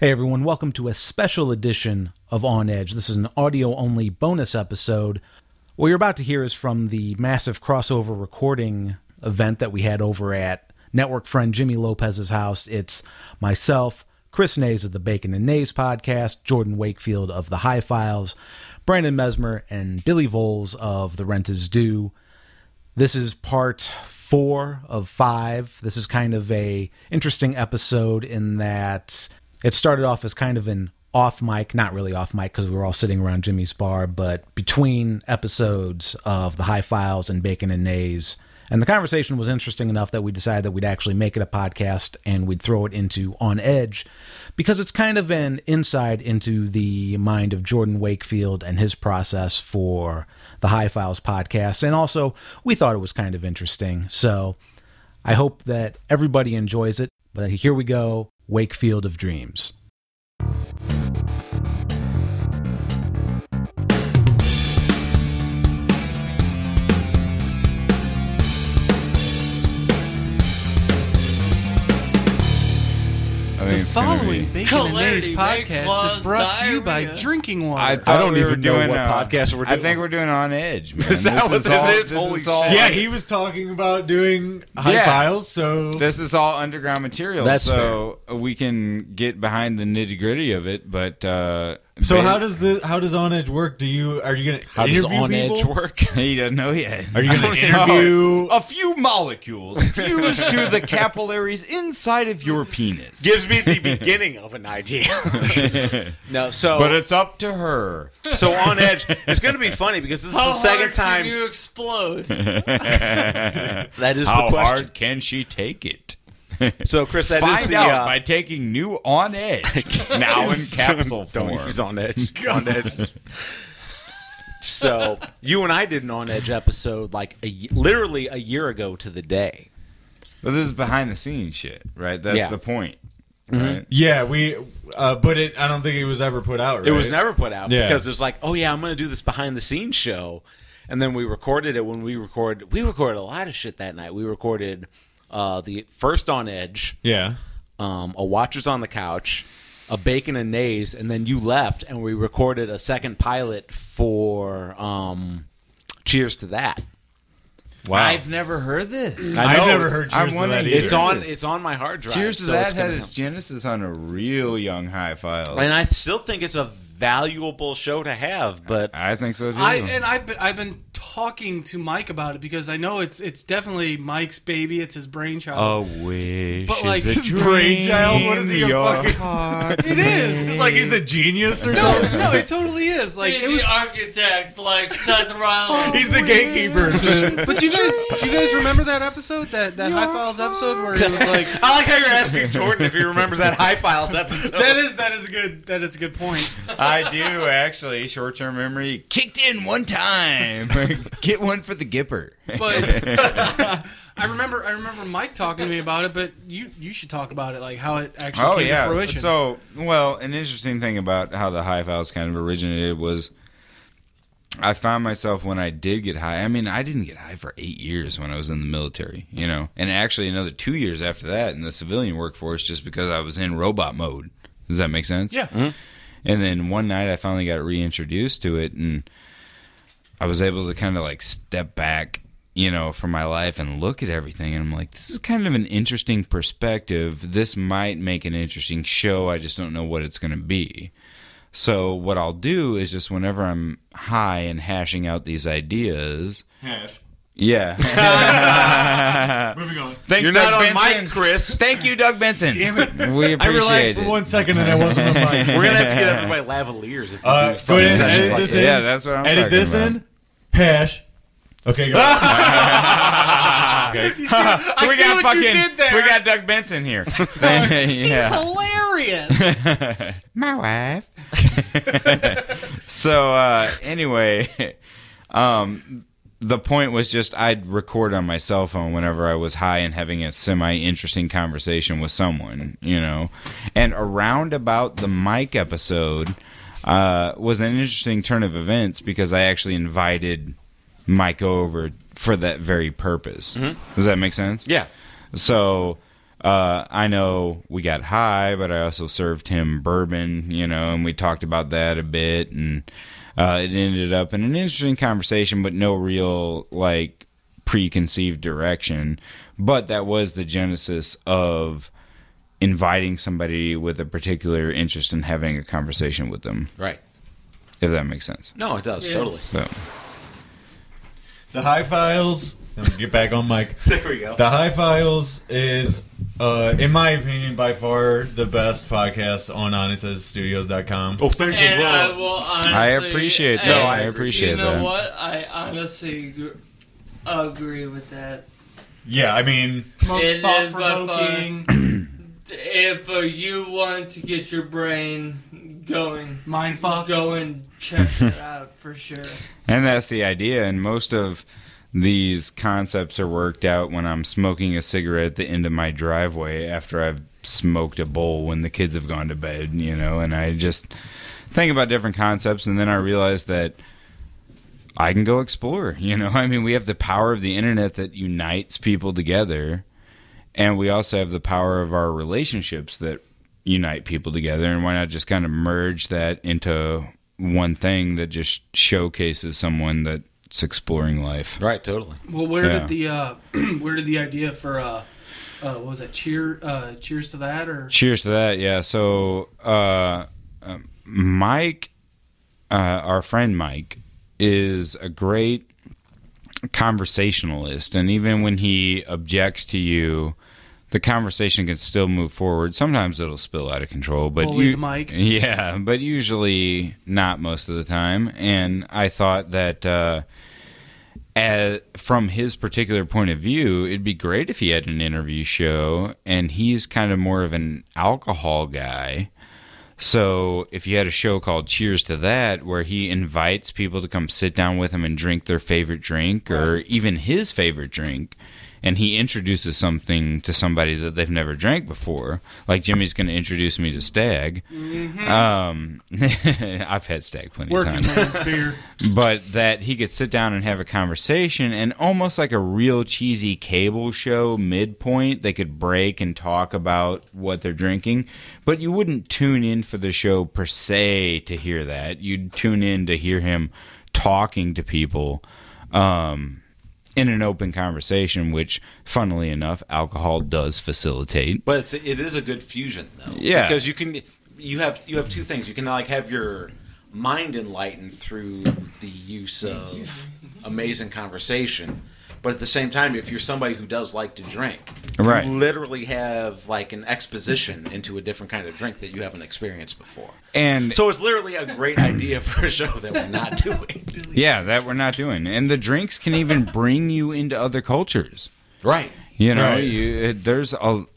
Hey everyone, welcome to a special edition of On Edge. This is an audio-only bonus episode. What you're about to hear is from the massive crossover recording event that we had over at network friend Jimmy Lopez's house. It's myself, Chris Nays of the Bacon and Nays podcast, Jordan Wakefield of The High Files, Brandon Mesmer, and Billy Voles of The Rent is Due. This is part 4 of 5. This is kind of a interesting episode in that it started off as kind of an off mic, not really off mic because we were all sitting around Jimmy's bar, but between episodes of The High Files and Bacon and Nays. And the conversation was interesting enough that we decided that we'd actually make it a podcast and we'd throw it into On Edge because it's kind of an insight into the mind of Jordan Wakefield and his process for The High Files podcast. And also, we thought it was kind of interesting. So I hope that everybody enjoys it. But here we go. Wakefield of Dreams. The following Bacon and Nays podcast is brought to you by drinking water. I don't even know what podcast we're doing. I think we're doing On Edge, man. This is all, holy shit. Yeah, he was talking about doing High Files, so this is all underground material. That's fair. We can get behind the nitty gritty of it, but. So how does On Edge work? How does On Edge work? He doesn't know yet. Are you going to interview a few molecules fused to the capillaries inside of your penis? Gives me the beginning of an idea. But it's up to her. So On Edge, it's going to be funny because this is the second time. How hard can you explode? That is the question. How hard can she take it? So, Chris, find out by taking new On Edge now in capsule form. Don't use On Edge. On Edge. So, you and I did an On Edge episode literally a year ago to the day. But this is behind the scenes shit, right? That's the point. Mm-hmm. Right? Yeah, but I don't think it was ever put out, right? It was never put out because it was like, oh yeah, I'm going to do this behind the scenes show. And then we recorded it we recorded a lot of shit that night. We recorded the first On Edge, a Watchers on the Couch, a Bacon and Nays, and then you left, and we recorded a second pilot for Cheers to That. Wow, I've never heard this. I've never heard Cheers to That either. It's on my hard drive. Cheers to That had its genesis on a real young High Files, and I still think it's a valuable show to have, but I think so too. I've been talking to Mike about it because I know it's definitely Mike's baby. It's his brainchild. A wish, but like is his brainchild. What is he? It is. It's like he's a genius or something. No, it totally is. Like he's the architect, like Seth Riles. He's the gatekeeper. But do you guys remember that episode? That High Files episode where he was like, I like how you're asking Jordan if he remembers that High Files episode. That is a good point. I do, actually. Short-term memory. Kicked in one time. Get one for the Gipper. But I remember Mike talking to me about it, but you should talk about it, like how it actually came to fruition. So, an interesting thing about how the High Files kind of originated was I found myself when I did get high. I mean, I didn't get high for 8 years when I was in the military, and actually another 2 years after that in the civilian workforce just because I was in robot mode. Does that make sense? Yeah. Mm-hmm. And then one night I finally got reintroduced to it, and I was able to kind of like step back, from my life and look at everything. And I'm like, this is kind of an interesting perspective. This might make an interesting show. I just don't know what it's going to be. So what I'll do is just whenever I'm high and hashing out these ideas. Hash. Yeah. Moving on. Thanks, You're Doug not Benson. On mic, Chris. Thank you, Doug Benson. Damn it. We appreciate it. I realized for 1 second and I wasn't on mic. We're going to have to get everybody lavaliers if we do go ahead and edit this in. Yeah, that's what I'm talking about. Edit this in. Hash. Okay, go on. Okay. We got Doug Benson here. He's hilarious. My wife. So, anyway, the point was just I'd record on my cell phone whenever I was high and having a semi-interesting conversation with someone, And around about the Mike episode was an interesting turn of events because I actually invited Mike over for that very purpose. Mm-hmm. Does that make sense? Yeah. So I know we got high, but I also served him bourbon, you know, and we talked about that a bit, and it ended up in an interesting conversation, but no real, like, preconceived direction. But that was the genesis of inviting somebody with a particular interest in having a conversation with them. Right. If that makes sense. No, it does. Yes. Totally. So. The High Files... Get back on mic. There we go. The High Files is, in my opinion, by far the best podcast on OnItSaysStudios.com. Oh, thank you. I appreciate that. I appreciate that. You know that. What? I honestly agree with that. Yeah, I mean... Most thought-provoking. If you want to get your brain going... Mindfuck? Go and check it out, for sure. And that's the idea, and most of... These concepts are worked out when I'm smoking a cigarette at the end of my driveway after I've smoked a bowl when the kids have gone to bed, you know, and I just think about different concepts, and then I realize that I can go explore, you know. I mean, we have the power of the internet that unites people together, and we also have the power of our relationships that unite people together, and why not just kind of merge that into one thing that just showcases someone that it's exploring life. Right, totally. Well, where did the idea for what was that? Cheers to That, or Cheers to That? Yeah. So Mike, our friend Mike, is a great conversationalist, and even when he objects to you, the conversation can still move forward. Sometimes it'll spill out of control, but yeah, but usually not most of the time. And I thought that from his particular point of view, it'd be great if he had an interview show. And he's kind of more of an alcohol guy. So if you had a show called Cheers to That, where he invites people to come sit down with him and drink their favorite drink, or even his favorite drink, and he introduces something to somebody that they've never drank before. Like Jimmy's going to introduce me to Stag. Mm-hmm. I've had Stag plenty of times. Beer. But that he could sit down and have a conversation, and almost like a real cheesy cable show midpoint, they could break and talk about what they're drinking. But you wouldn't tune in for the show per se to hear that. You'd tune in to hear him talking to people. In an open conversation, which, funnily enough, alcohol does facilitate. But it is a good fusion, though. Yeah, because you have two things. You can like have your mind enlightened through the use of amazing conversation, but at the same time, if you're somebody who does like to drink, right, you literally have like an exposition into a different kind of drink that you haven't experienced before. And so it's literally a great idea for a show that we're not doing. Yeah, that we're not doing. And the drinks can even bring you into other cultures. Right. You know, right.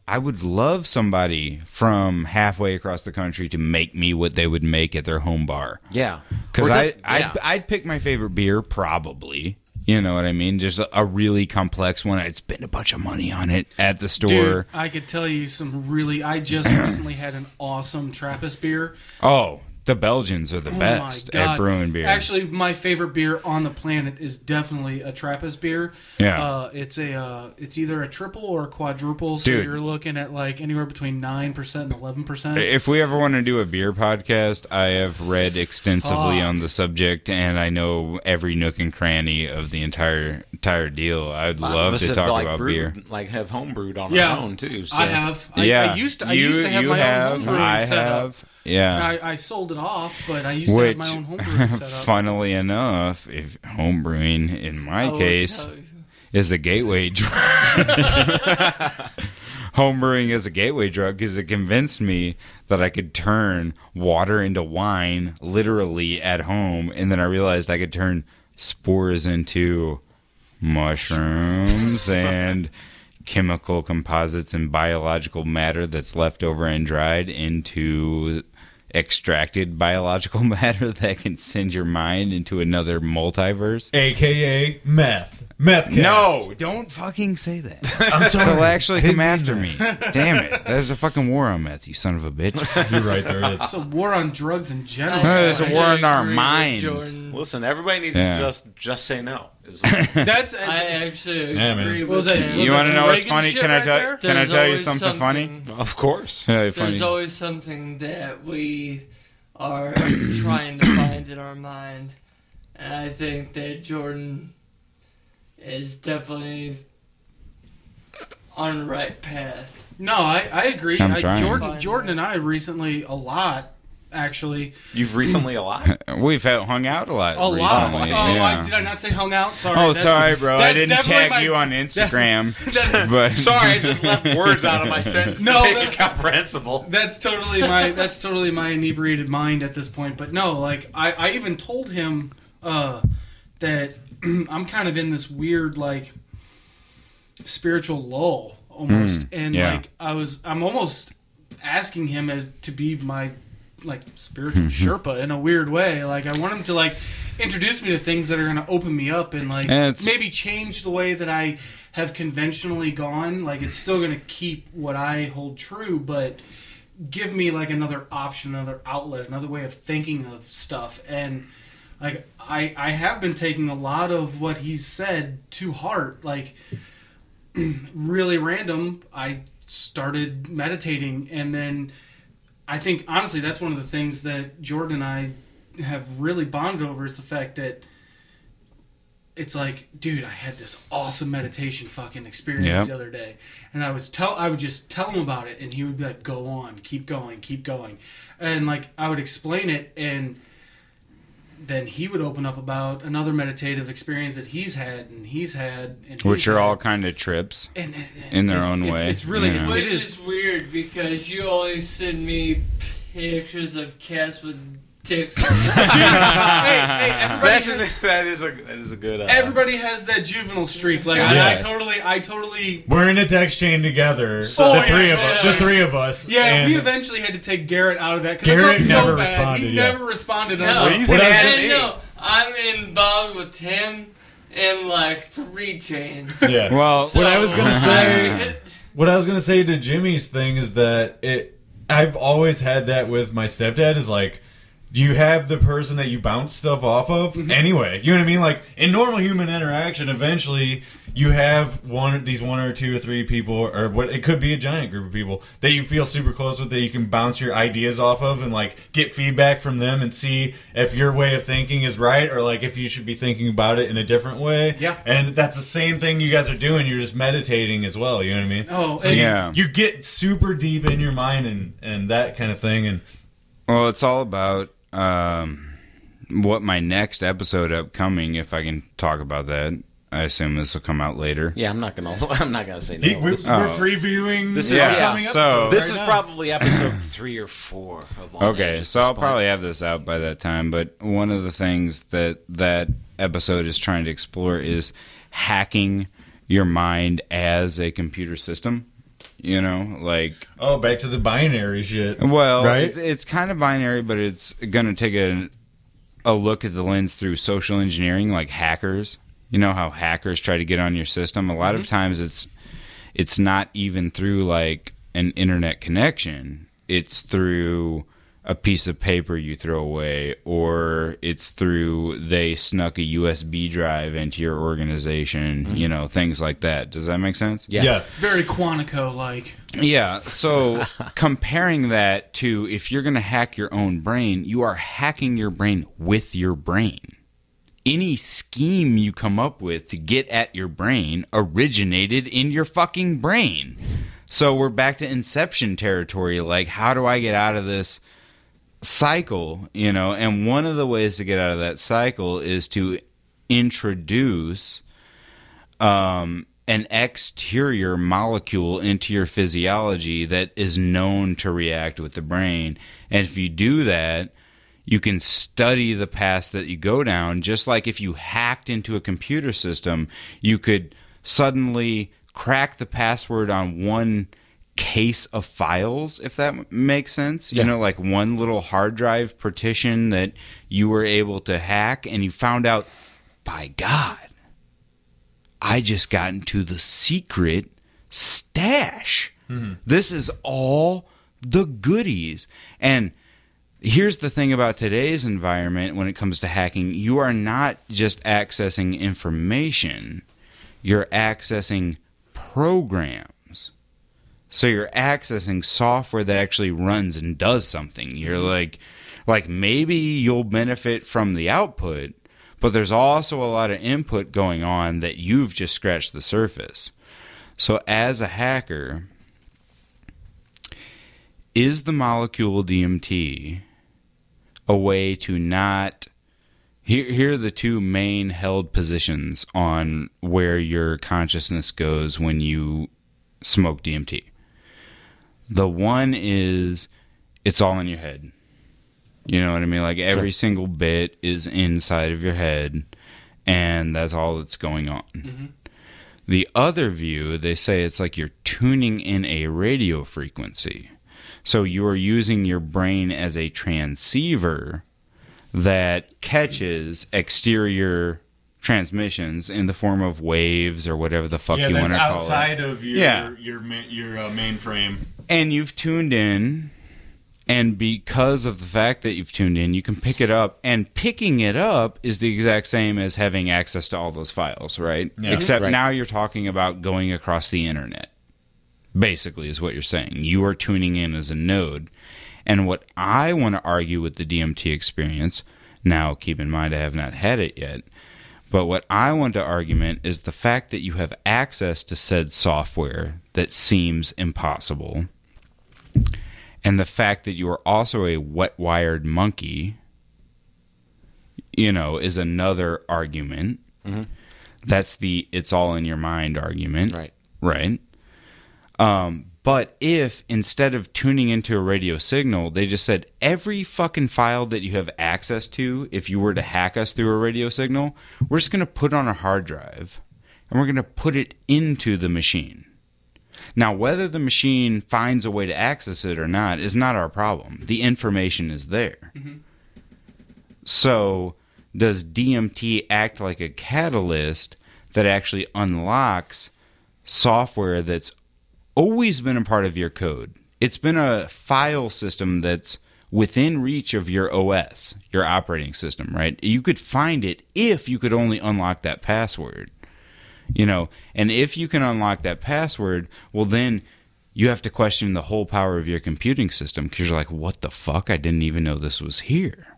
I would love somebody from halfway across the country to make me what they would make at their home bar. Yeah. Because I'd pick my favorite beer, probably. You know what I mean? Just a really complex one. I'd spend a bunch of money on it at the store. Dude, I could tell you some really... I just recently had an awesome Trappist beer. Oh, the Belgians are the best at brewing beer. Actually, my favorite beer on the planet is definitely a Trappist beer. Yeah. It's either a triple or a quadruple, so you're looking at like anywhere between 9% and 11%. If we ever want to do a beer podcast, I have read extensively on the subject, and I know every nook and cranny of the entire deal. I'd love to talk about beer. Like have homebrewed on our own, too. So. I have. I used to have my own homebrewing set up. Yeah. I sold it off, but I used to have my own homebrewing set up. Funnily enough, if homebrewing, in my case, is a gateway drug. Homebrewing is a gateway drug because it convinced me that I could turn water into wine literally at home, and then I realized I could turn spores into mushrooms and... chemical composites and biological matter that's left over and dried into extracted biological matter that can send your mind into another multiverse. AKA meth. Methcast. No, don't fucking say that. I'm sorry. They'll actually come after me. Damn it. There's a fucking war on meth, you son of a bitch. You're right, there is. It's a war on drugs in general. No, there's a war on our minds. Listen, everybody needs to just say no. as well. That's I actually agree with that. You want to know what's funny? Can I tell you something funny? Of course. Yeah, there's funny. Always something that we are trying to find in our mind. And I think that Jordan is definitely on the right path. No, I agree. Jordan and I recently a lot. Actually, you've recently a lot. We've hung out a lot. Recently. Oh, yeah. Did I not say hung out? Sorry. Oh, sorry, bro. I didn't tag you on Instagram. Sorry, I just left words out of my sentence to make it comprehensible. That's totally my inebriated mind at this point. But no, like I even told him that I'm kind of in this weird like spiritual lull almost, like I'm almost asking him to be my like spiritual Sherpa in a weird way. Like I want him to like introduce me to things that are going to open me up and like maybe change the way that I have conventionally gone. Like it's still going to keep what I hold true, but give me like another option, another outlet, another way of thinking of stuff. And like I have been taking a lot of what he's said to heart. Like really random, I started meditating, and then I think, honestly, that's one of the things that Jordan and I have really bonded over is the fact that it's like, dude, I had this awesome meditation fucking experience the other day. And I would just tell him about it, and he would be like, go on, keep going. And like I would explain it, and then he would open up about another meditative experience that he's had. Which are all kind of trips and in their own way. It's really... Yeah. Which is weird because you always send me pictures of cats with dicks. hey, that is a good... everybody has that juvenile streak. Like, yes. I totally... We're in a text chain together, the three of us. Yeah, we eventually had to take Garrett out of that. Garrett never responded. He never responded. No, I'm involved with him in like 3 chains. Yeah. Well, so, what I was gonna say to Jimmy's thing is that I've always had that with my stepdad. Is like, you have the person that you bounce stuff off of anyway. You know what I mean? Like, in normal human interaction, eventually you have one or two or three people, or what it could be a giant group of people, that you feel super close with, that you can bounce your ideas off of and, like, get feedback from them and see if your way of thinking is right or, like, if you should be thinking about it in a different way. Yeah. And that's the same thing you guys are doing. You're just meditating as well. You know what I mean? Oh, so you get super deep in your mind and that kind of thing. And, well, it's all about... what my next episode upcoming, if I can talk about that. I assume this will come out later. Yeah, I'm not gonna say no. We're previewing. This is coming up. So this is probably episode 3 or 4 of On Edge. Okay, so I'll probably have this out by that time. But one of the things that episode is trying to explore is hacking your mind as a computer system. You know, like... Oh, back to the binary shit. Well, right? It's kind of binary, but it's going to take a look at the lens through social engineering, like hackers. You know how hackers try to get on your system? A lot of times it's not even through, like, an internet connection. It's through a piece of paper you throw away, or it's through they snuck a USB drive into your organization, you know, things like that. Does that make sense? Yeah. Yes. Very Quantico-like. Yeah, so comparing that to if you're going to hack your own brain, you are hacking your brain with your brain. Any scheme you come up with to get at your brain originated in your fucking brain. So we're back to inception territory, like, how do I get out of this cycle, you know? And one of the ways to get out of that cycle is to introduce an exterior molecule into your physiology that is known to react with the brain. And if you do that, you can study the paths that you go down. Just like if you hacked into a computer system, you could suddenly crack the password on one case of files, if that makes sense. You know, like one little hard drive partition that you were able to hack, and you found out, by God, I just got into the secret stash. This is all the goodies. And Here's the thing about today's environment when it comes to hacking. You are not just accessing information. You're accessing programs. So you're accessing software that actually runs and does something. You're like maybe you'll benefit from the output, but there's also a lot of input going on that you've just scratched the surface. So as a hacker, is the molecule DMT a way to not... Here are the two main held positions on where your consciousness goes when you smoke DMT. The one is it's all in your head. You know what I mean? Like every single bit is inside of your head, and that's all that's going on. Mm-hmm. The other view, they say it's like you're tuning in a radio frequency. So you are using your brain as a transceiver that catches exterior transmissions in the form of waves or whatever the fuck you want to call it. Outside of your mainframe. And you've tuned in, and because of the fact that you've tuned in, you can pick it up. And picking it up is the exact same as having access to all those files, right? Yeah. Except now you're talking about going across the internet, basically, is what you're saying. You are tuning in as a node. And what I want to argue with the DMT experience, now keep in mind I have not had it yet, but what I want to argument is the fact that you have access to said software that seems impossible, and the fact that you are also a wet-wired monkey, you know, is another argument. Mm-hmm. That's the it's all in your mind argument. Right. But if instead of tuning into a radio signal, they just said every fucking file that you have access to, if you were to hack us through a radio signal, we're just going to put on a hard drive and we're going to put it into the machine. Now, whether the machine finds a way to access it or not is not our problem. The information is there. Mm-hmm. So does DMT act like a catalyst that actually unlocks software that's always been a part of your code? It's been a file system that's within reach of your OS, your operating system, right? You could find it if you could only unlock that password, you know, and if you can unlock that password, well, then you have to question the whole power of your computing system, because you're like, what the fuck? I didn't even know this was here,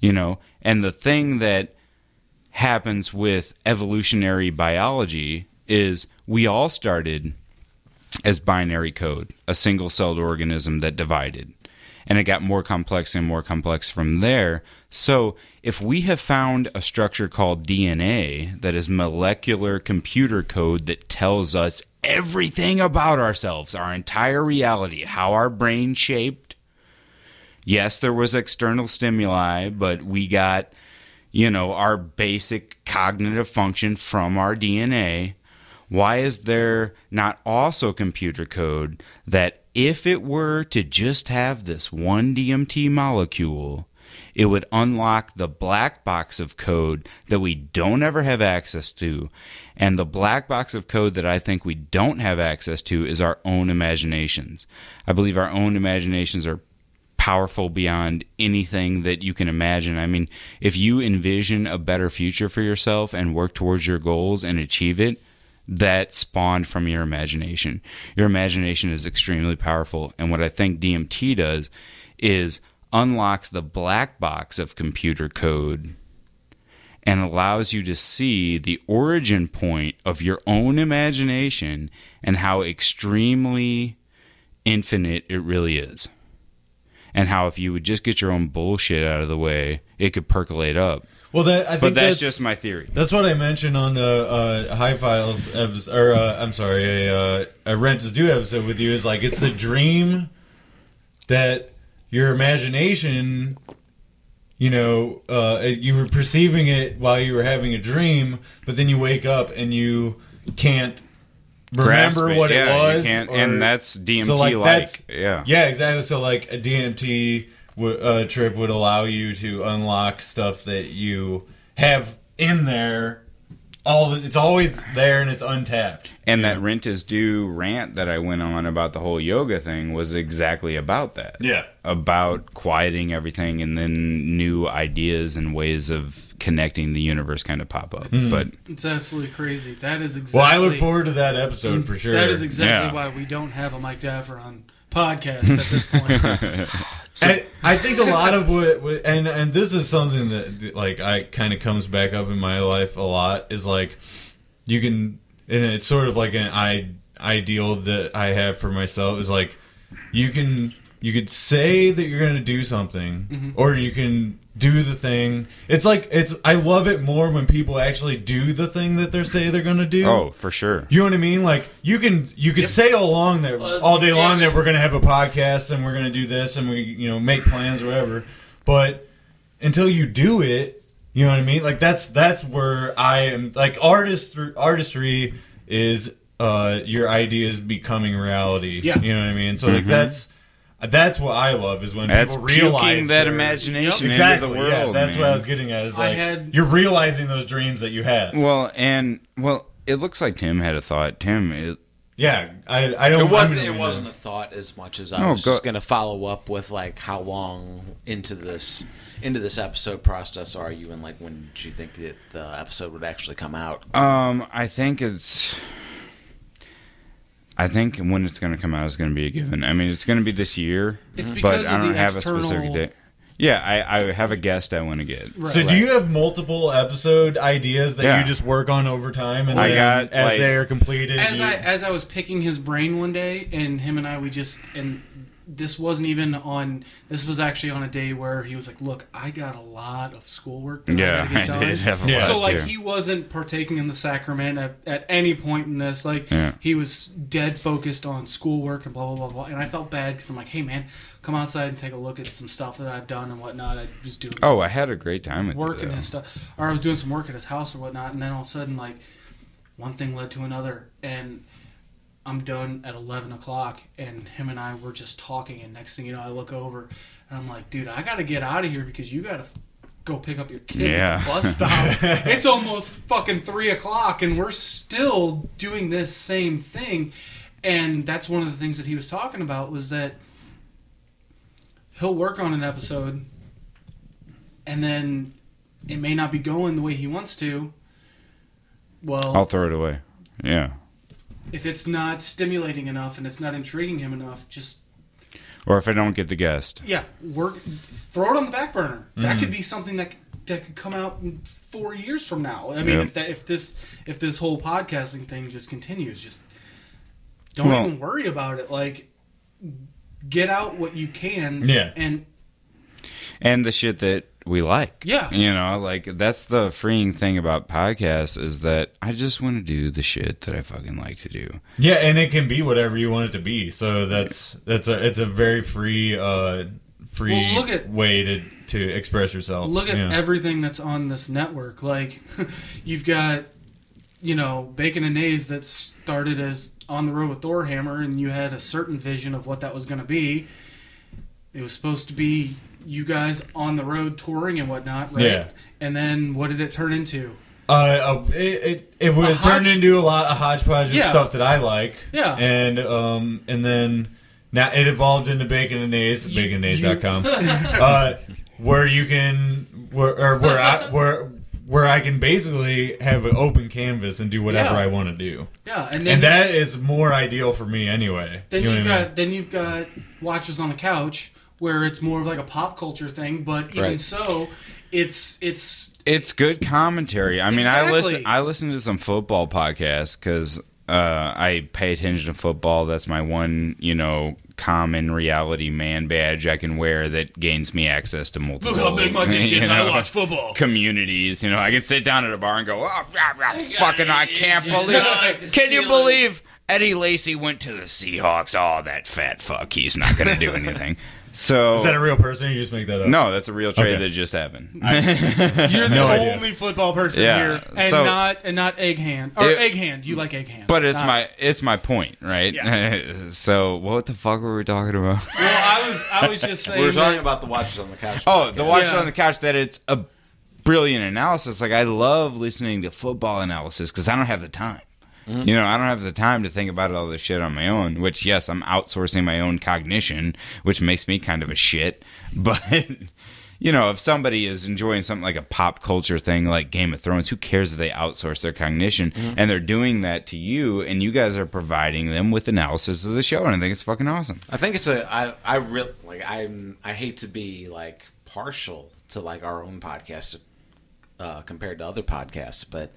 you know? And the thing that happens with evolutionary biology is we all started as binary code, a single-celled organism that divided. And it got more complex and more complex from there. So if we have found a structure called DNA that is molecular computer code that tells us everything about ourselves, our entire reality, how our brain shaped. Yes, there was external stimuli, but we got, you know, our basic cognitive function from our DNA. Why is there not also computer code that if it were to just have this one DMT molecule, it would unlock the black box of code that we don't ever have access to? And the black box of code that I think we don't have access to is our own imaginations. I believe our own imaginations are powerful beyond anything that you can imagine. I mean, if you envision a better future for yourself and work towards your goals and achieve it, that spawned from your imagination. Your imagination is extremely powerful. And what I think DMT does is unlocks the black box of computer code and allows you to see the origin point of your own imagination and how extremely infinite it really is. And how if you would just get your own bullshit out of the way, it could percolate up. Well, I think that's just my theory. That's what I mentioned on the High Files episode, or a Rent is Due episode with you. Is like it's the dream that your imagination, you know, you were perceiving it while you were having a dream, but then you wake up and you can't remember what it was, and that's DMT. So like that's exactly. So like a DMT. A trip would allow you to unlock stuff that you have in there It's always there and it's untapped. And that Rent is Due rant that I went on about the whole yoga thing was exactly about that. Yeah. About quieting everything, and then new ideas and ways of connecting the universe kind of pop up. But it's absolutely crazy. That is exactly... Well, I look forward to that episode for sure. That is exactly why we don't have a Mike Daffer on podcast at this point. So, I think a lot of what and this is something that like I kind of comes back up in my life a lot is like you can, and it's sort of like an ideal that I have for myself is like you could say that you're going to do something or you can do the thing. It's like I love it more when people actually do the thing that they say they're going to do. Oh, for sure. You know what I mean? Like you could say all day long that we're going to have a podcast and we're going to do this and we make plans or whatever. But until you do it, you know what I mean? Like that's where I am. Like artistry is your ideas becoming reality. Yeah. You know what I mean? So like that's what I love is when people realize that imagination into the world. Yeah, that's what I was getting at. Is like you're realizing those dreams that you had. Well, it looks like Tim had a thought. I don't. It wasn't a thought as much as I was just going to follow up with like how long into this episode process are you, and like when did you think that the episode would actually come out? I think when it's going to come out is going to be a given. I mean, it's going to be this year, but I don't have a specific date. Yeah, I have a guest I want to get. Right. So do you have multiple episode ideas that you just work on over time? And as they are completed? As I was picking his brain one day, and him and I, this wasn't even on... This was actually on a day where he was like, look, I got a lot of schoolwork that I gotta get done. I did have a lot. So, like, he wasn't partaking in the sacrament at any point in this. Like, he was dead focused on schoolwork and blah, blah, blah, blah. And I felt bad because I'm like, hey, man, come outside and take a look at some stuff that I've done and whatnot. I was doing some I had a great time with work and his stuff. Or I was doing some work at his house or whatnot. And then all of a sudden, like, one thing led to another. And... I'm done at 11 o'clock, and him and I were just talking, and next thing you know, I look over, and I'm like, dude, I got to get out of here because you got to go pick up your kids at the bus stop. It's almost fucking 3 o'clock, and we're still doing this same thing, and that's one of the things that he was talking about was that he'll work on an episode, and then it may not be going the way he wants to. Well, I'll throw it away. Yeah. If it's not stimulating enough and it's not intriguing him enough, just... Or if I don't get the guest. Yeah, throw it on the back burner. That could be something that could come out in 4 years from now. I mean, if this whole podcasting thing just continues, just don't even worry about it. Like, get out what you can. Yeah. And the shit that we like. Yeah. You know, like, that's the freeing thing about podcasts is that I just want to do the shit that I fucking like to do. Yeah, and it can be whatever you want it to be. So it's a very free way to express yourself. Look at everything that's on this network. Like, you've got, Bacon and Nays that started as On the Road with Thorhammer, and you had a certain vision of what that was going to be. It was supposed to be you guys on the road touring and whatnot, right? Yeah. And then what did it turn into? It turned into a hodgepodge of stuff that I like. Yeah. And then now it evolved into Bacon and Nays, baconandays.com, where I can basically have an open canvas and do whatever I want to do. Yeah, and that is more ideal for me anyway. Then you've got Watchers on the Couch, where it's more of like a pop culture thing, but even so, it's good commentary. I mean, exactly. I listen to some football podcasts because I pay attention to football. That's my one, common reality man badge I can wear that gains me access to multiple. Look how big my dick is. I watch football. Communities, I can sit down at a bar and go, oh, fucking, I can't believe. Can you believe Eddie Lacy went to the Seahawks? Oh, that fat fuck. He's not going to do anything. So, is that a real person or you just make that up? No, that's a real trade that just happened. You're the only football person here and not Egghand. Or Egghand. You like Egghand. But it's my point, right? Yeah. So what the fuck were we talking about? Well, I was just saying... we were talking about the Watchers on the Couch. Oh, the Watchers on the Couch, that it's a brilliant analysis. Like, I love listening to football analysis because I don't have the time. Mm-hmm. You know, I don't have the time to think about all this shit on my own, which, yes, I'm outsourcing my own cognition, which makes me kind of a shit. But, you know, if somebody is enjoying something like a pop culture thing like Game of Thrones, who cares if they outsource their cognition? Mm-hmm. And they're doing that to you, and you guys are providing them with analysis of the show, and I think it's fucking awesome. I think it's a... I hate to be, like, partial to, like, our own podcast compared to other podcasts, but...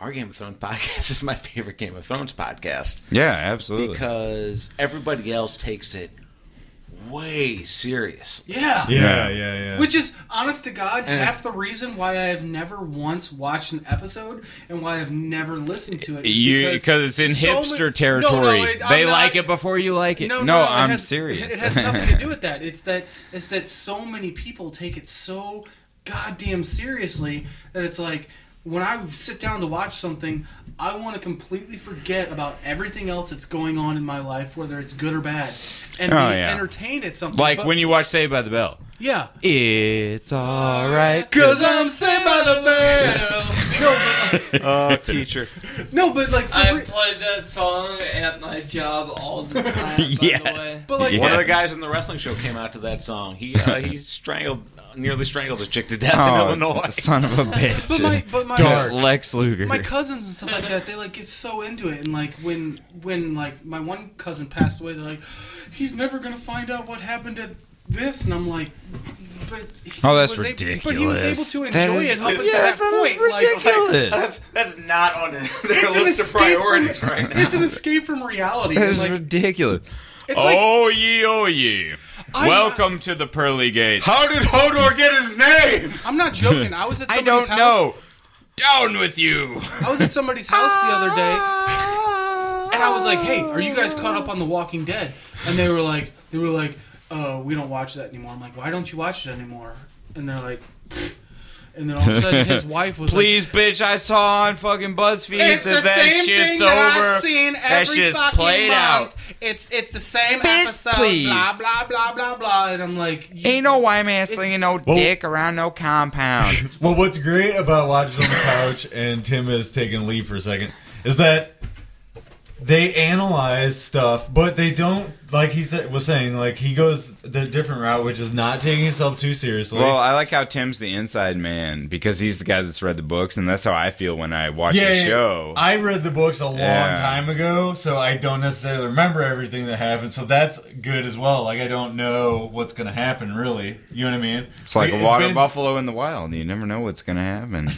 Our Game of Thrones podcast is my favorite Game of Thrones podcast. Yeah, absolutely. Because everybody else takes it way serious. Yeah. Which is, honest to God, and half the reason why I have never once watched an episode and why I've never listened to it. Because it's in hipster territory. Like it before you like it. No, I'm serious. It has nothing to do with that. It's that so many people take it so goddamn seriously that it's like... When I sit down to watch something, I want to completely forget about everything else that's going on in my life, whether it's good or bad, and be entertained at something. Like when you watch Saved by the Bell. Yeah. It's all right. Because I'm Saved by the Bell. Teacher. No, but like... I played that song at my job all the time, by the way. But like, one of the guys in the wrestling show came out to that song. He nearly strangled a chick to death in Illinois. Son of a bitch. But my Dark Lex Luger. My cousins and stuff like that, they like get so into it, and like when like my one cousin passed away, they're like, he's never gonna find out what happened at this, and I'm like, but he was able to enjoy it up until that point. Ridiculous. That's not on their list of priorities right now. It's an escape from reality. That's ridiculous. It's oh yeah. Welcome to the pearly gates. How did Hodor get his name? I'm not joking. I was at somebody's house. I don't know. Down with you. I was at somebody's house the other day, and I was like, "Hey, are you guys caught up on The Walking Dead?" And they were like, "Oh, we don't watch that anymore." I'm like, "Why don't you watch it anymore?" And they're like, pfft. And then all of a sudden, his wife was "Please, bitch! I saw on fucking BuzzFeed that shit's over. That shit's played out. It's the same episode. Please. Blah blah blah blah blah." And I'm like, "Ain't no white man slinging no dick around no compound." Well, what's great about Watchers on the Couch, and Tim has taken leave for a second, is that they analyze stuff, but they don't, like he was saying, like he goes the different route, which is not taking himself too seriously. Well, I like how Tim's the inside man because he's the guy that's read the books, and that's how I feel when I watch the show. I read the books a long time ago, so I don't necessarily remember everything that happened, so that's good as well. Like, I don't know what's going to happen, really. You know what I mean? It's like a water buffalo in the wild. You never know what's going to happen.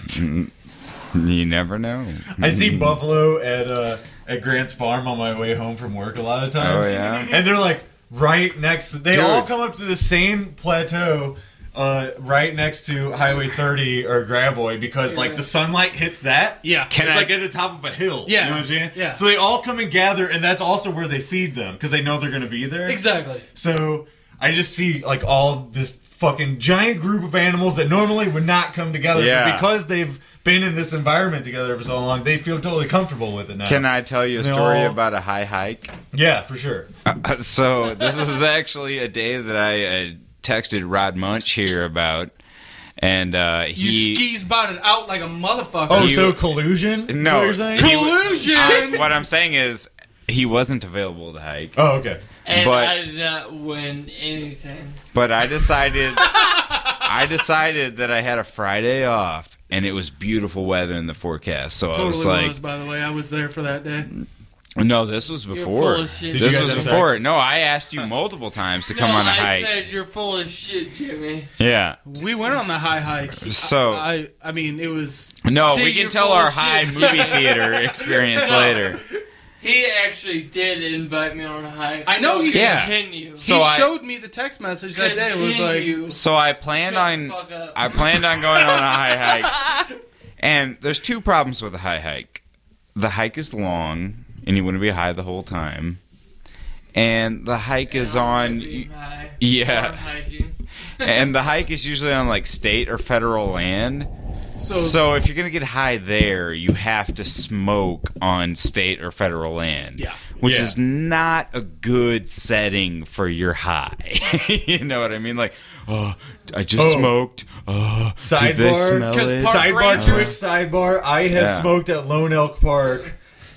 You never know. I see buffalo at Grant's farm on my way home from work a lot of times. Oh, yeah. And they're like right next to, all come up to the same plateau right next to Highway 30 or Gravois because like the sunlight hits that. Yeah. It's like at the top of a hill. Yeah. You know what I'm saying? Yeah. So they all come and gather, and that's also where they feed them because they know they're going to be there. Exactly. So I just see like all this fucking giant group of animals that normally would not come together because they've been in this environment together for so long, they feel totally comfortable with it now. Can I tell you a story about a high hike? Yeah, for sure. So this was actually a day that I texted Rod Munch here about. And he skis botted out like a motherfucker. Oh, so collusion? No. Collusion! What I'm saying is he wasn't available to hike. Oh, okay. And but, I did not win anything. But I decided that I had a Friday off. And it was beautiful weather in the forecast, so I was like... by the way. I was there for that day. No, this was before. You're full of shit. This was before. No, I asked you multiple times to come on a hike. I said you're full of shit, Jimmy. Yeah. We went on the high hike. So... I mean, it was... No, we can tell our high movie theater experience later. He actually did invite me on a hike. I know he did. So he showed me the text message that day. It was like, so I planned on going on a high hike. And there's two problems with a high hike. The hike is long, and you wouldn't be high the whole time. And the hike is on... Yeah. And the hike is usually on like state or federal land. So if you're going to get high there, you have to smoke on state or federal land. Yeah. which is not a good setting for your high. You know what I mean? Like, oh, I just smoked. Oh, sidebar, sidebar to a sidebar. I have smoked at Lone Elk Park.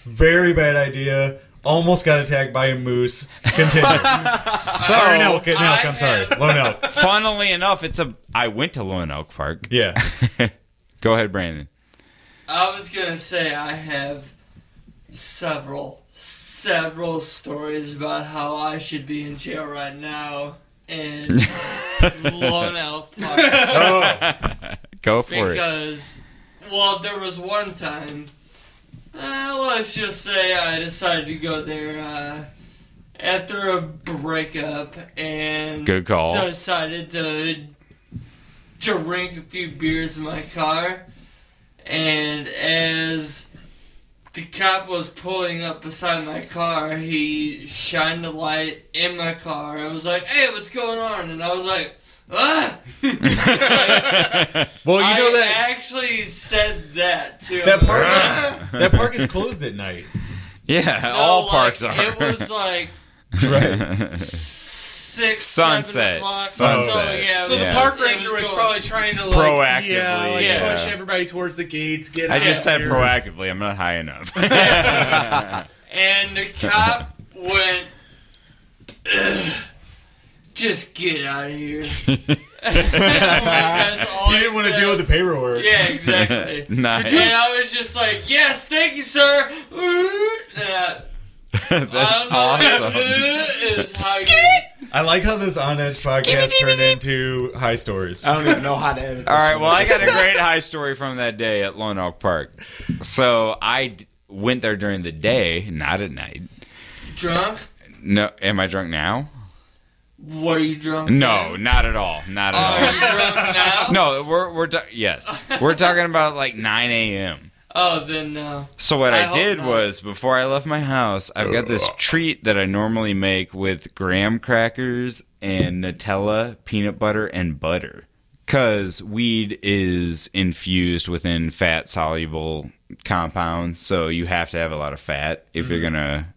Very bad idea. Almost got attacked by a moose. Continue. So, or an elk. An elk. I'm sorry. Lone Elk. Funnily enough, I went to Lone Elk Park. Yeah. Go ahead, Brandon. I was going to say I have several stories about how I should be in jail right now in Lone Elk Park. Oh. Go for it. Because, well, there was one time... let's just say I decided to go there after a breakup and good call. Decided to drink a few beers in my car. And as the cop was pulling up beside my car, he shined a light in my car. I was like, hey, what's going on? And I was like, ah! Well, you know that I actually said that too. That park is closed at night. Yeah, no, all parks are. It was like six sunset. 7 o'clock. Sunset. So, the park ranger was probably trying to proactively push everybody towards the gates. Get I just said here. Proactively. I'm not high enough. And the cop went. Ugh. Just get out of here. You didn't want to deal with the paperwork. Yeah, exactly. Nice. And I was just like, yes, thank you, sir. That's awesome. I like how this On Edge podcast turned into high stories. I don't even know how to edit this. All right, well, I got a great high story from that day at Lone Elk Park. So I went there during the day, not at night. Drunk? No. Am I drunk now? Were you drunk? No, not at all. Not at all. Are you drunk now? No, we're talking about like 9 a.m. Oh, then no. So what I did was before I left my house, I've got this treat that I normally make with graham crackers and Nutella, peanut butter, and butter. Because weed is infused within fat-soluble compounds, so you have to have a lot of fat if you're going to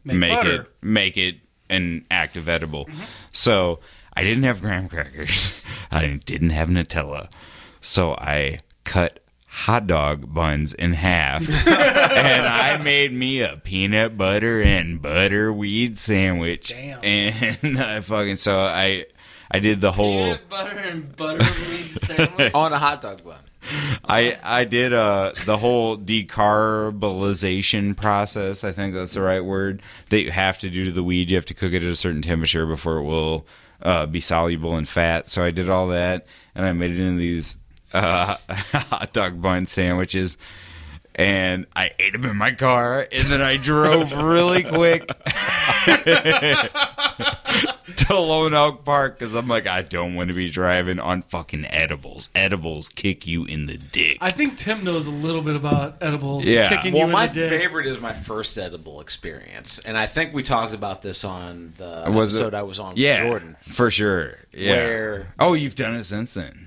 make it. An active edible. Mm-hmm. So I didn't have graham crackers. I didn't have Nutella. So I cut hot dog buns in half. And I made me a peanut butter and butterweed sandwich. Damn. And I did the whole... Peanut butter and butterweed sandwich? On a hot dog bun. I did the whole decarbonization process. I think that's the right word that you have to do to the weed. You have to cook it at a certain temperature before it will be soluble in fat. So I did all that, and I made it into these hot dog bun sandwiches. And I ate them in my car, and then I drove really quick to Lone Elk Park because I'm like, I don't want to be driving on fucking edibles. Edibles kick you in the dick. I think Tim knows a little bit about edibles. Yeah. My favorite is my first edible experience, and I think we talked about this on the episode I was on with Jordan. For sure. Yeah. You've done it since then.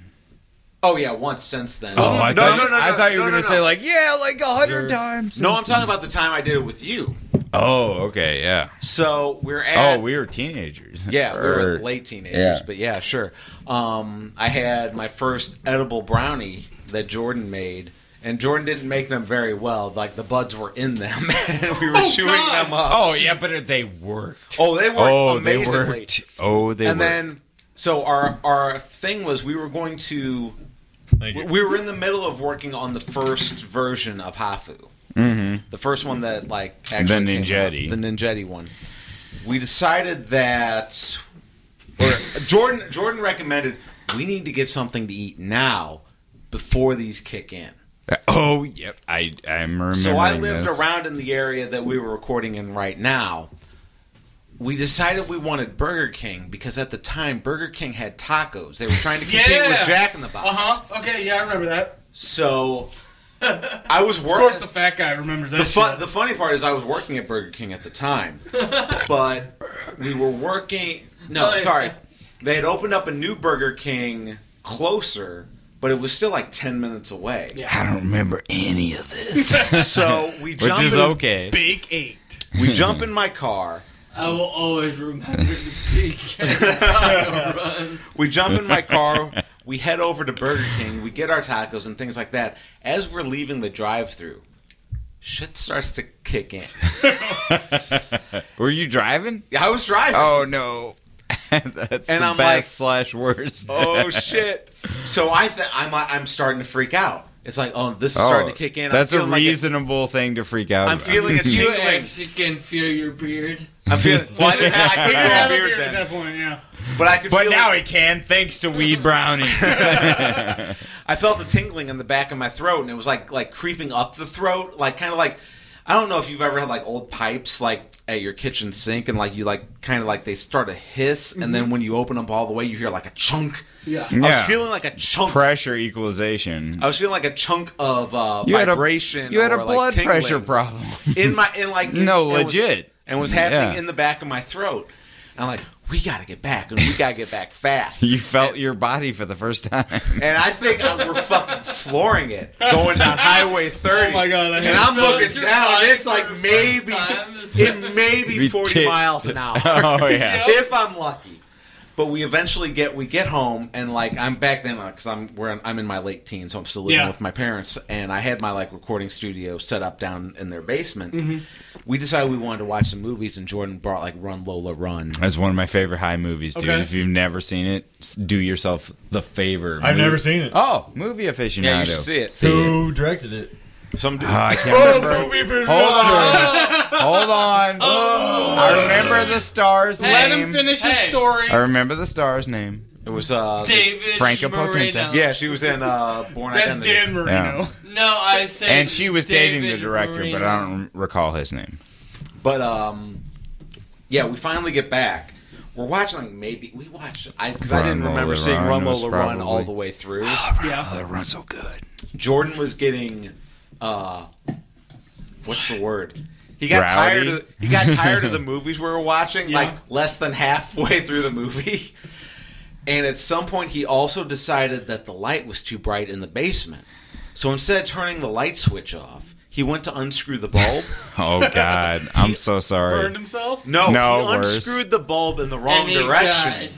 Oh, yeah, once since then. Oh, I thought you were going to say, like 100 times. No, I'm talking about the time I did it with you. Oh, okay, yeah. So we're at... Oh, we were teenagers. Yeah, we were late teenagers, but yeah, sure. I had my first edible brownie that Jordan made, and Jordan didn't make them very well. Like, the buds were in them, and we were chewing them up. Oh, yeah, but they worked. Oh, they worked amazingly. And then, so our thing was we were going to... We were in the middle of working on the first version of Hafu. Mm-hmm. The first one that, actually the Ninjetti. The Ninjetti one. We decided that... Or Jordan recommended, we need to get something to eat now before these kick in. Oh, yep. I'm remembering this. So I lived around in the area that we were recording in right now. We decided we wanted Burger King because at the time Burger King had tacos. They were trying to compete with Jack in the Box. Uh-huh. Okay, yeah, I remember that. So I was working. Of course, the fat guy remembers that. The funny part is I was working at Burger King at the time, but we were working. No, sorry, they had opened up a new Burger King closer but it was still like 10 minutes away. Yeah. I don't remember any of this. So we jump We jump in my car. I will always remember the peak at the taco run. We jump in my car. We head over to Burger King. We get our tacos and things like that. As we're leaving the drive-thru, shit starts to kick in. Were you driving? I was driving. Oh, no. That's and the I'm best like, slash worst. Oh, shit. So I'm starting to freak out. It's like, oh, this is starting to kick in. That's a reasonable thing to freak out about. I'm feeling a tingling. You actually can feel your beard. Well, I couldn't have a beard then. At that point, yeah. But I could. But now he can, thanks to weed brownies. I felt a tingling in the back of my throat, and it was like creeping up the throat, like kind of like. I don't know if you've ever had like old pipes like at your kitchen sink and like you like kind of like they start to hiss and then when you open them all the way you hear like a chunk. Yeah. I was feeling like a chunk. Pressure equalization. I was feeling like a chunk of vibration. You had a blood pressure problem. It was happening in the back of my throat. And I'm like, we gotta get back, and we gotta get back fast. You felt your body for the first time, and I think we're fucking flooring it, going down Highway 30. Oh my God! And I'm looking down, and it's like maybe 40 miles an hour. Oh yeah, if I'm lucky. But we eventually get home, and like I'm back then because I'm in my late teens, so I'm still living with my parents, and I had my like recording studio set up down in their basement. Mm-hmm. We decided we wanted to watch some movies, and Jordan brought like Run Lola Run. That's one of my favorite high movies, dude. Okay. If you've never seen it, do yourself the favor. I've never seen it. Oh, movie aficionado. Yeah, you should see it. Who directed it? Some dude. I can't remember. Hold on. Oh. I remember the star's name. Let him finish his story. I remember the star's name. It was Franka Potente. Yeah, she was in Born Identity. That's Dan Marino. Yeah. No, I said and she was dating the director, but I don't recall his name. But yeah, we finally get back. We're watching like because I didn't remember seeing Run Lola Run all the way through. Oh, yeah, Lola Run's so good. Jordan was getting what's the word? He got tired. He got tired of the movies we were watching. Yeah. Like less than halfway through the movie. And at some point, he also decided that the light was too bright in the basement. So instead of turning the light switch off, he went to unscrew the bulb. Oh, God. I'm so sorry. Burned himself? No, he unscrewed the bulb in the wrong direction. Died.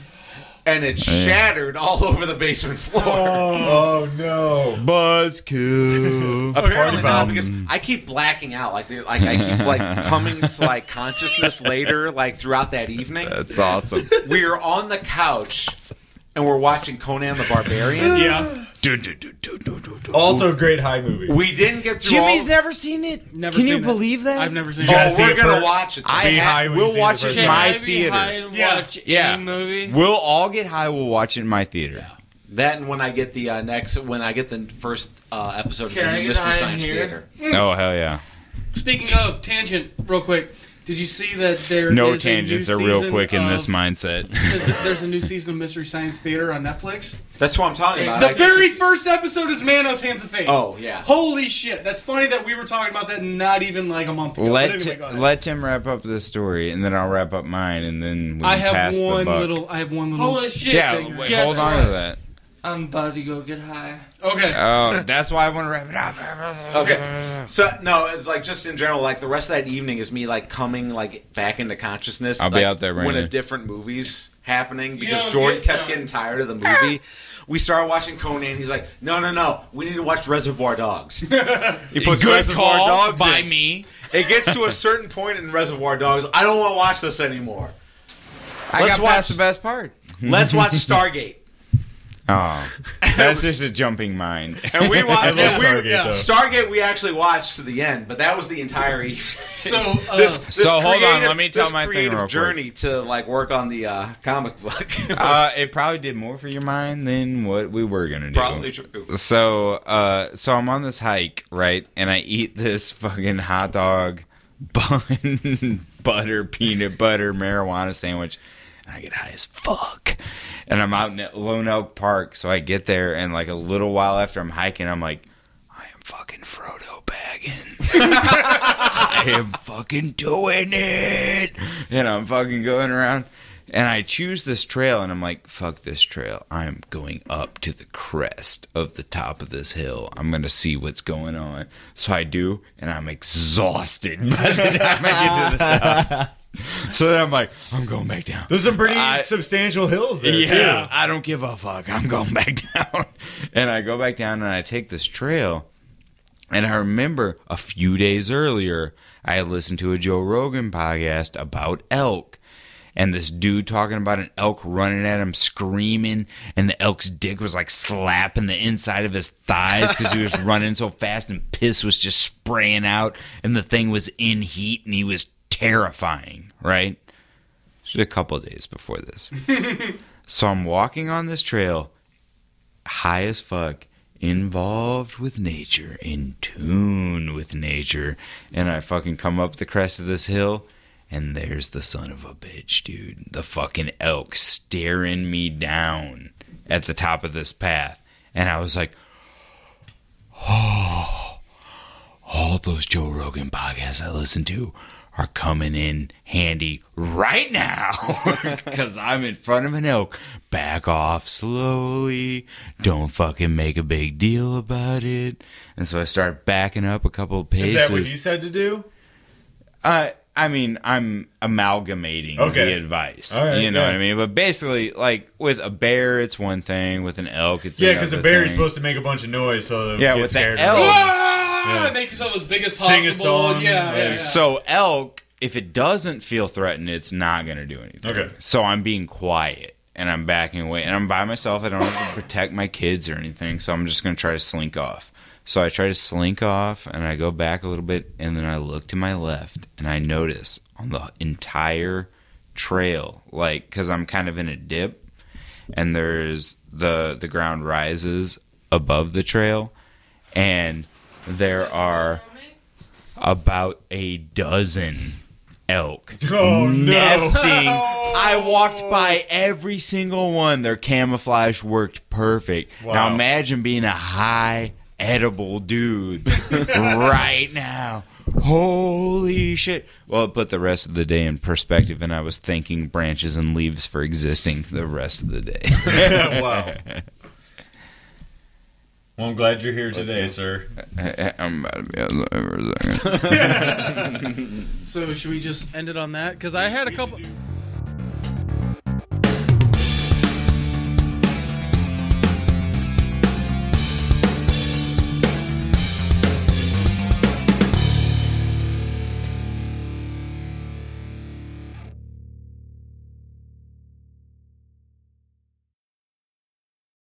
And it shattered all over the basement floor. Oh, no. Buzzkill. Apparently not, because I keep blacking out. Like I keep like coming to like consciousness later, like throughout that evening. That's awesome. We are on the couch, and we're watching Conan the Barbarian. Yeah. Also, great high movie. We didn't get through. Jimmy's never seen it. Can you believe that? I've never seen it. Oh, we're gonna watch it. We'll watch it in my theater. We'll all get high. We'll watch it in my theater. Yeah. That and when I get the first episode of the Mystery Science Theater. Oh hell yeah! Speaking of tangent, real quick. Did you see that there's a new season of Mystery Science Theater on Netflix? That's what I'm talking about. The very first episode is Manos Hands of Fate. Oh, yeah. Holy shit. That's funny that we were talking about that not even like a month ago. Let Tim wrap up this story, and then I'll wrap up mine, and then we'll pass the buck. I have one little... Holy shit. Yeah, hold on to that. I'm about to go get high. Okay. Oh, that's why I want to wrap it up. Okay. So, no, it's like just in general, like the rest of that evening is me like coming like back into consciousness. I'll be out there right when a different movie's happening because Jordan kept getting tired of the movie. We started watching Conan. He's like, no, we need to watch Reservoir Dogs. He puts Reservoir Dogs by me. It gets to a certain point in Reservoir Dogs. I don't want to watch this anymore. Let's watch the best part. Let's watch Stargate. Oh, that's just a jumping mind. And we watched Stargate. We actually watched to the end, but that was the entire evening. So, hold on. Let me tell my creative thing journey to like work on the comic book. It probably did more for your mind than what we were gonna do. Probably true. So, so I'm on this hike, right, and I eat this fucking hot dog bun, butter, peanut butter, marijuana sandwich. I get high as fuck. And I'm out in Lone Elk Park, so I get there, and like a little while after I'm hiking, I'm like, I am fucking Frodo Baggins. I am fucking doing it. And I'm fucking going around. And I choose this trail, and I'm like, fuck this trail. I'm going up to the crest of the top of this hill. I'm going to see what's going on. So I do, and I'm exhausted by the time I get to the top. So then I'm like, I'm going back down. There's some pretty substantial hills there, yeah, too. I don't give a fuck. I'm going back down. And I go back down, and I take this trail. And I remember a few days earlier, I listened to a Joe Rogan podcast about elk. And this dude talking about an elk running at him, screaming, and the elk's dick was like slapping the inside of his thighs because he was running so fast and piss was just spraying out, and the thing was in heat, and he was terrifying, right? Just a couple of days before this. So I'm walking on this trail, high as fuck, involved with nature, in tune with nature, and I fucking come up the crest of this hill. And there's the son of a bitch, dude. The fucking elk staring me down at the top of this path. And I was like, oh, all those Joe Rogan podcasts I listen to are coming in handy right now. Because I'm in front of an elk. Back off slowly. Don't fucking make a big deal about it. And so I start backing up a couple of paces. Is that what you said to do? I mean, I'm amalgamating the advice. Right, you know what I mean? But basically, like, with a bear, it's one thing. With an elk, it's another thing. Yeah, because a bear is supposed to make a bunch of noise, so yeah, with that elk. Yeah. Make yourself as big as possible. Sing a song. Yeah. So elk, if it doesn't feel threatened, it's not going to do anything. Okay. So I'm being quiet, and I'm backing away. And I'm by myself. I don't have to protect my kids or anything, so I'm just going to try to slink off. So I try to slink off, and I go back a little bit, and then I look to my left, and I notice on the entire trail, like, because I'm kind of in a dip, and there's the ground rises above the trail, and there are about a dozen elk nesting. No. I walked by every single one. Their camouflage worked perfect. Wow. Now imagine being a high edible dude right now. Holy shit. Well, it put the rest of the day in perspective, and I was thanking branches and leaves for existing the rest of the day. Wow. Well, I'm glad you're here today, sir. I'm about to be outside for a second. So should we just end it on that? Because I had a couple...